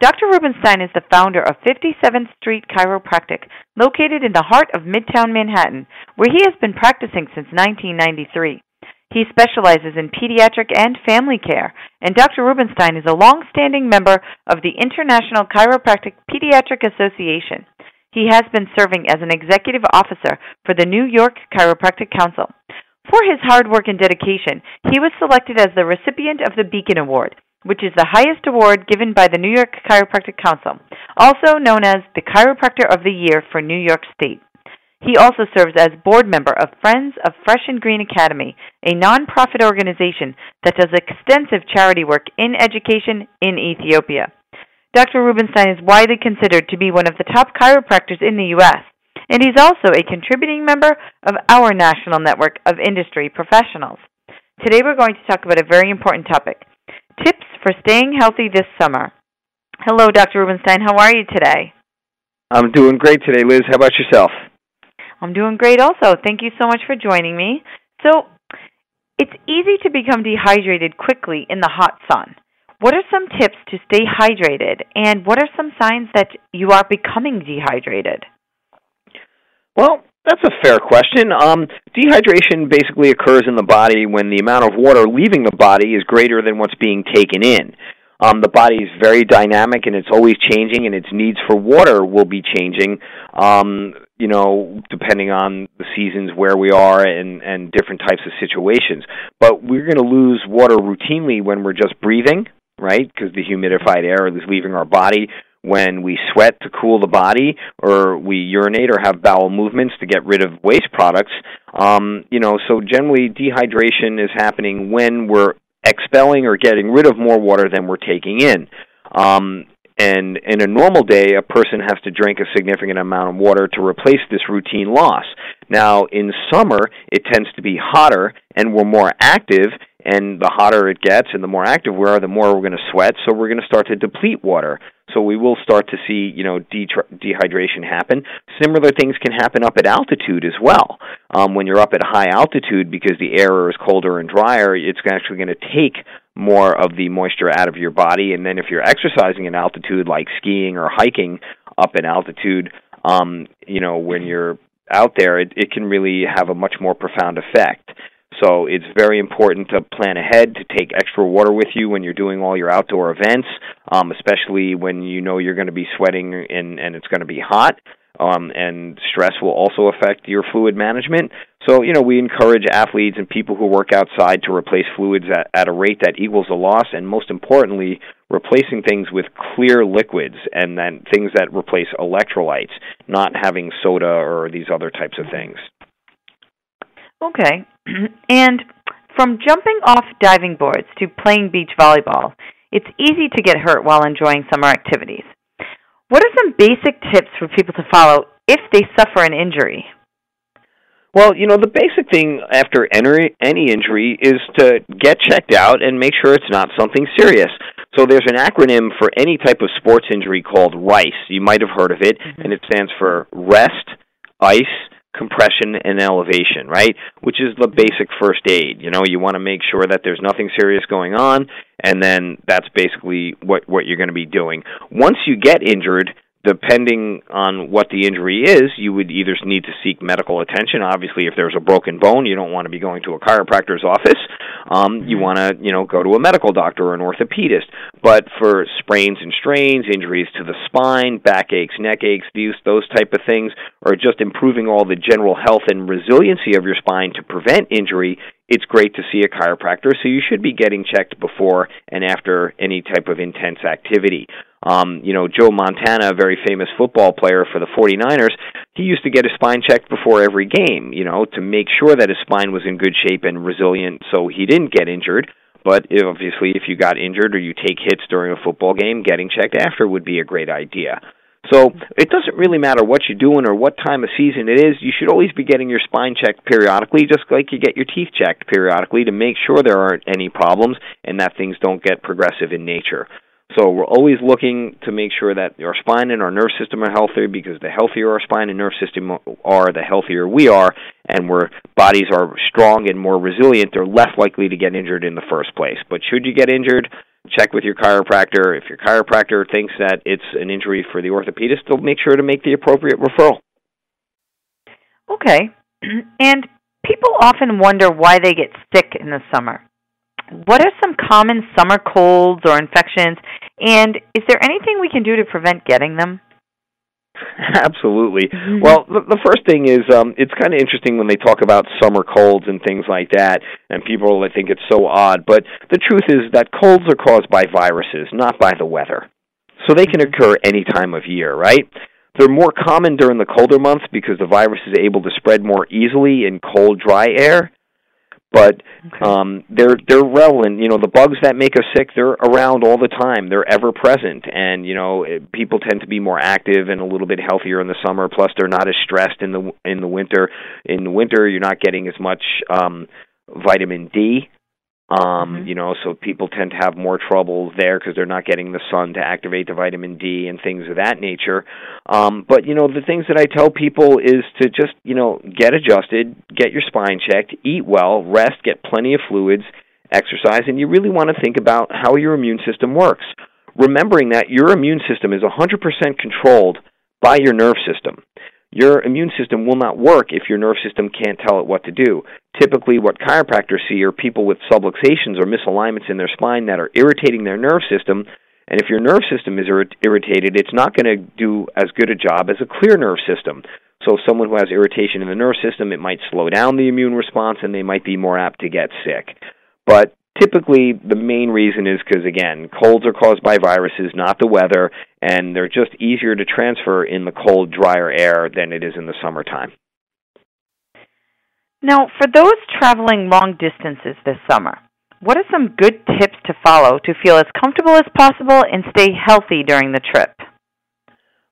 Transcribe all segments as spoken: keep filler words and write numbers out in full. Doctor Rubenstein is the founder of fifty-seventh Street Chiropractic, located in the heart of Midtown Manhattan, where he has been practicing since nineteen ninety-three. He specializes in pediatric and family care, and Doctor Rubenstein is a long-standing member of the International Chiropractic Pediatric Association. He has been serving as an executive officer for the New York Chiropractic Council. For his hard work and dedication, he was selected as the recipient of the Beacon Award, which is the highest award given by the New York Chiropractic Council, also known as the Chiropractor of the Year for New York State. He also serves as board member of Friends of Fresh and Green Academy, a nonprofit organization that does extensive charity work in education in Ethiopia. Doctor Rubenstein is widely considered to be one of the top chiropractors in the U S, and he's also a contributing member of our national network of industry professionals. Today we're going to talk about a very important topic: tips for staying healthy this summer. Hello, Doctor Rubenstein. How are you today? I'm doing great today, Liz. How about yourself? I'm doing great also. Thank you so much for joining me. So, it's easy to become dehydrated quickly in the hot sun. What are some tips to stay hydrated, and what are some signs that you are becoming dehydrated? Well, that's a fair question. Um, dehydration basically occurs in the body when the amount of water leaving the body is greater than what's being taken in. Um, the body is very dynamic, and it's always changing, and its needs for water will be changing, um, you know, depending on the seasons, where we are, and, and different types of situations. But we're going to lose water routinely when we're just breathing, right, because the humidified air is leaving our body. When we sweat to cool the body, or we urinate or have bowel movements to get rid of waste products, um, you know, so generally dehydration is happening when we're expelling or getting rid of more water than we're taking in. Um, and in a normal day, a person has to drink a significant amount of water to replace this routine loss. Now, in summer, it tends to be hotter, and we're more active, and the hotter it gets and the more active we are, the more we're going to sweat, so we're going to start to deplete water. So we will start to see, you know, de- dehydration happen. Similar things can happen up at altitude as well. Um, when you're up at high altitude, because the air is colder and drier, it's actually going to take more of the moisture out of your body. And then if you're exercising at altitude, like skiing or hiking up in altitude, um, you know, when you're out there, it, it can really have a much more profound effect. So it's very important to plan ahead, to take extra water with you when you're doing all your outdoor events, um, especially when you know you're going to be sweating and, and it's going to be hot, um, and stress will also affect your fluid management. So, you know, we encourage athletes and people who work outside to replace fluids at, at a rate that equals the loss, and most importantly, replacing things with clear liquids, and then things that replace electrolytes, not having soda or these other types of things. Okay. And from jumping off diving boards to playing beach volleyball, it's easy to get hurt while enjoying summer activities. What are some basic tips for people to follow if they suffer an injury? Well, you know, the basic thing after any injury is to get checked out and make sure it's not something serious. So there's an acronym for any type of sports injury called RICE. You might have heard of it, mm-hmm. and it stands for rest, ice, compression, and elevation, right, which is the basic first aid. You know, you want to make sure that there's nothing serious going on, and then that's basically what, what you're going to be doing. Once you get injured, depending on what the injury is, you would either need to seek medical attention. Obviously, if there's a broken bone, you don't want to be going to a chiropractor's office. Um, you want to, you know, go to a medical doctor or an orthopedist. But for sprains and strains, injuries to the spine, backaches, neck aches, these, those type of things, or just improving all the general health and resiliency of your spine to prevent injury, it's great to see a chiropractor. So you should be getting checked before and after any type of intense activity. Um, you know, Joe Montana, a very famous football player for the forty-niners, he used to get his spine checked before every game, you know, to make sure that his spine was in good shape and resilient so he didn't get injured. But if, obviously, if you got injured or you take hits during a football game, getting checked after would be a great idea. So it doesn't really matter what you're doing or what time of season it is. You should always be getting your spine checked periodically, just like you get your teeth checked periodically to make sure there aren't any problems and that things don't get progressive in nature. So we're always looking to make sure that our spine and our nerve system are healthy, because the healthier our spine and nerve system are, the healthier we are, and our bodies are strong and more resilient. They're less likely to get injured in the first place. But should you get injured, check with your chiropractor. If your chiropractor thinks that it's an injury for the orthopedist, they'll make sure to make the appropriate referral. Okay. And people often wonder why they get sick in the summer. What are some common summer colds or infections, and is there anything we can do to prevent getting them? Absolutely. Mm-hmm. Well, the, the first thing is um, it's kind of interesting when they talk about summer colds and things like that, and people think it's so odd, but the truth is that colds are caused by viruses, not by the weather. So they can occur any time of year, right? They're more common during the colder months because the virus is able to spread more easily in cold, dry air. But um, they're they're relevant. You know, the bugs that make us sick, they're around all the time. They're ever present, and you know, it, people tend to be more active and a little bit healthier in the summer. Plus, they're not as stressed in the in the winter. In the winter, you're not getting as much um, vitamin D. Um, mm-hmm. You know, so people tend to have more trouble there because they're not getting the sun to activate the vitamin D and things of that nature. Um, but, you know, the things that I tell people is to just, you know, get adjusted, get your spine checked, eat well, rest, get plenty of fluids, exercise, and you really want to think about how your immune system works. Remembering that your immune system is one hundred percent controlled by your nerve system. Your immune system will not work if your nerve system can't tell it what to do. Typically, what chiropractors see are people with subluxations or misalignments in their spine that are irritating their nerve system, and if your nerve system is ir- irritated, it's not going to do as good a job as a clear nerve system. So someone who has irritation in the nerve system, it might slow down the immune response, and they might be more apt to get sick. But typically, the main reason is because, again, colds are caused by viruses, not the weather, and they're just easier to transfer in the cold, drier air than it is in the summertime. Now, for those traveling long distances this summer, what are some good tips to follow to feel as comfortable as possible and stay healthy during the trip?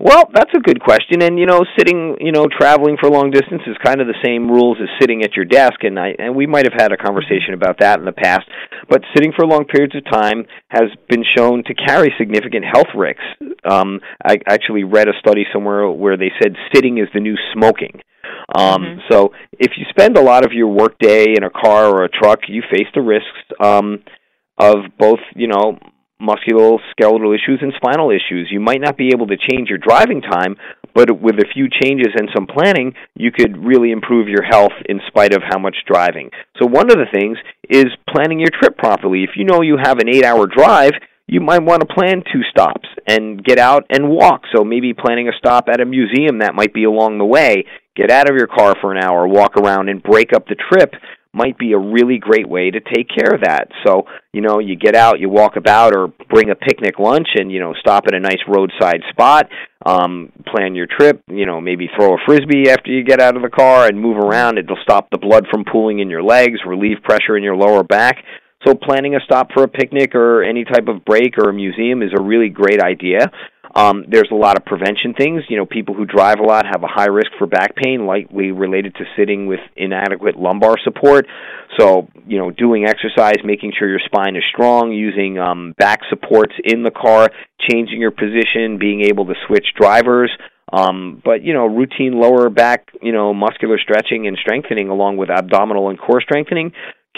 Well, that's a good question, and, you know, sitting, you know, traveling for long distance is kind of the same rules as sitting at your desk, and I, and we might have had a conversation about that in the past, but sitting for long periods of time has been shown to carry significant health risks. Um, I actually read a study somewhere where they said sitting is the new smoking. Um, mm-hmm. So if you spend a lot of your work day in a car or a truck, you face the risks um, of both, you know, musculoskeletal issues and spinal issues. You might not be able to change your driving time, but with a few changes and some planning, you could really improve your health in spite of how much driving. So one of the things is planning your trip properly. If you know you have an eight-hour drive, you might want to plan two stops and get out and walk. So maybe planning a stop at a museum that might be along the way, get out of your car for an hour, walk around, and break up the trip might be a really great way to take care of that. So, you know, you get out, you walk about, or bring a picnic lunch and, you know, stop at a nice roadside spot, um, plan your trip, you know, maybe throw a Frisbee after you get out of the car and move around. It'll stop the blood from pooling in your legs, relieve pressure in your lower back. So planning a stop for a picnic or any type of break or a museum is a really great idea. Um, there's a lot of prevention things. You know, people who drive a lot have a high risk for back pain, likely related to sitting with inadequate lumbar support. So, you know, doing exercise, making sure your spine is strong, using um, back supports in the car, changing your position, being able to switch drivers. Um, but, you know, routine lower back, you know, muscular stretching and strengthening along with abdominal and core strengthening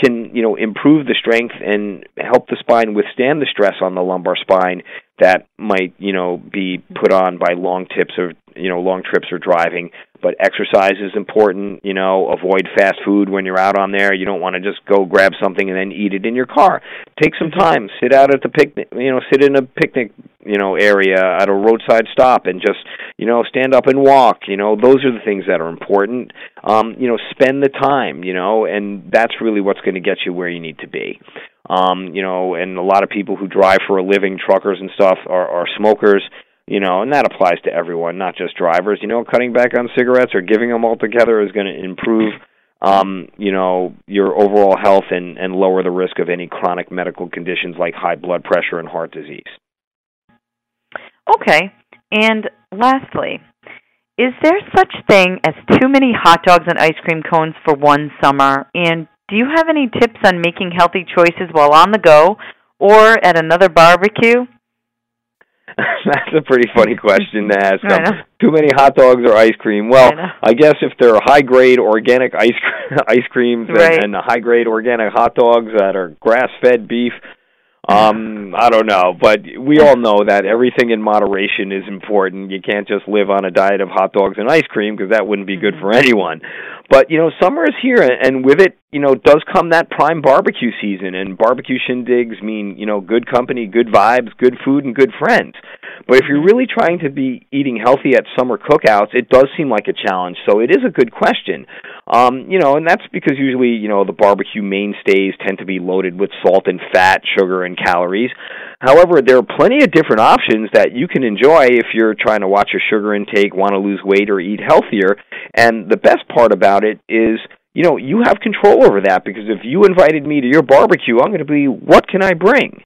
can, you know, improve the strength and help the spine withstand the stress on the lumbar spine that might, you know, be put on by long tips or, you know, long trips or driving. But exercise is important, you know, avoid fast food when you're out on there. You don't want to just go grab something and then eat it in your car. Take some time, sit out at the picnic, you know, sit in a picnic, you know, area at a roadside stop and just, you know, stand up and walk. You know, those are the things that are important. Um, you know, spend the time, you know, and that's really what's going to get you where you need to be. Um, you know, and a lot of people who drive for a living, truckers and stuff, are, are smokers, you know, and that applies to everyone, not just drivers. You know, cutting back on cigarettes or giving them altogether is going to improve, um, you know, your overall health and, and lower the risk of any chronic medical conditions like high blood pressure and heart disease. Okay. And Lastly, is there such thing as too many hot dogs and ice cream cones for one summer? And do you have any tips on making healthy choices while on the go or at another barbecue? That's a pretty funny question to ask. Um, too many hot dogs or ice cream? Well, I, I guess if they're high-grade organic ice ice creams and, right. and the high-grade organic hot dogs that are grass-fed beef, Um, I don't know, but we all know that everything in moderation is important. You can't just live on a diet of hot dogs and ice cream because that wouldn't be good for anyone. But, you know, summer is here, and with it, you know, does come that prime barbecue season, and barbecue shindigs mean, you know, good company, good vibes, good food, and good friends. But if you're really trying to be eating healthy at summer cookouts, it does seem like a challenge, so it is a good question. Um, you know, and that's because usually, you know, the barbecue mainstays tend to be loaded with salt and fat, sugar, and calories. However, there are plenty of different options that you can enjoy if you're trying to watch your sugar intake, want to lose weight, or eat healthier. And the best part about it is, you know, you have control over that, because if you invited me to your barbecue, I'm going to be, what can I bring?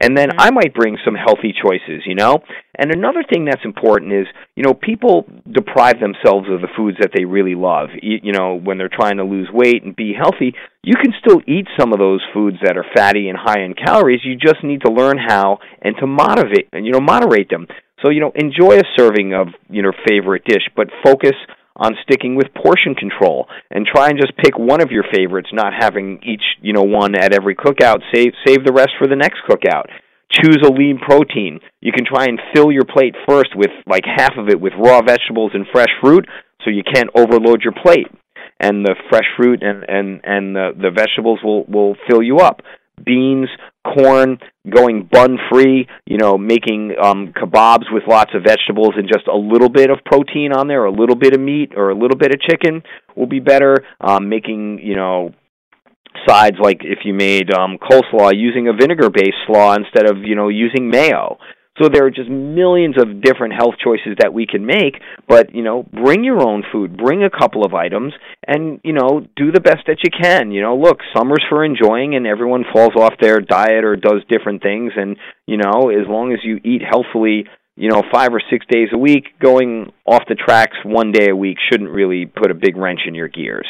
And then I might bring some healthy choices, you know? And another thing that's important is, you know, people deprive themselves of the foods that they really love. You, you know, when they're trying to lose weight and be healthy, you can still eat some of those foods that are fatty and high in calories. You just need to learn how and to moderate, you know, moderate them. So, you know, enjoy a serving of your favorite dish, but focus on sticking with portion control, and try and just pick one of your favorites, not having each, you know, one at every cookout. Save save the rest for the next cookout. Choose a lean protein. You can try and fill your plate first with like half of it with raw vegetables and fresh fruit, so you can't overload your plate. And the fresh fruit and, and, and the, the vegetables will, will fill you up. Beans, corn, going bun-free, you know, making um, kebabs with lots of vegetables and just a little bit of protein on there, a little bit of meat or a little bit of chicken will be better. Um, making, you know, sides like if you made um, coleslaw, using a vinegar-based slaw instead of, you know, using mayo. So there are just millions of different health choices that we can make, but, you know, bring your own food, bring a couple of items, and, you know, do the best that you can. You know, look, summer's for enjoying, and everyone falls off their diet or does different things, and, you know, as long as you eat healthfully, you know, five or six days a week, going off the tracks one day a week shouldn't really put a big wrench in your gears.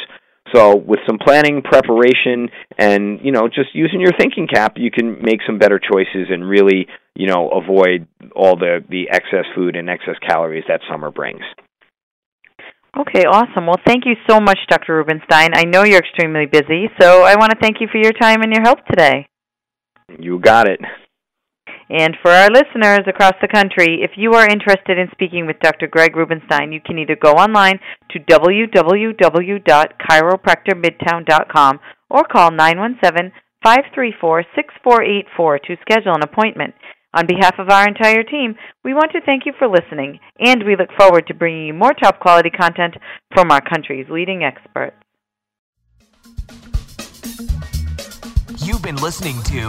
So with some planning, preparation, and, you know, just using your thinking cap, you can make some better choices and really, you know, avoid all the, the excess food and excess calories that summer brings. Okay, awesome. Well, thank you so much, Doctor Rubenstein. I know you're extremely busy, so I want to thank you for your time and your help today. You got it. And for our listeners across the country, if you are interested in speaking with Doctor Greg Rubenstein, you can either go online to w w w dot chiropractor midtown dot com or call nine one seven, five three four, six four eight four to schedule an appointment. On behalf of our entire team, we want to thank you for listening, and we look forward to bringing you more top-quality content from our country's leading experts. You've been listening to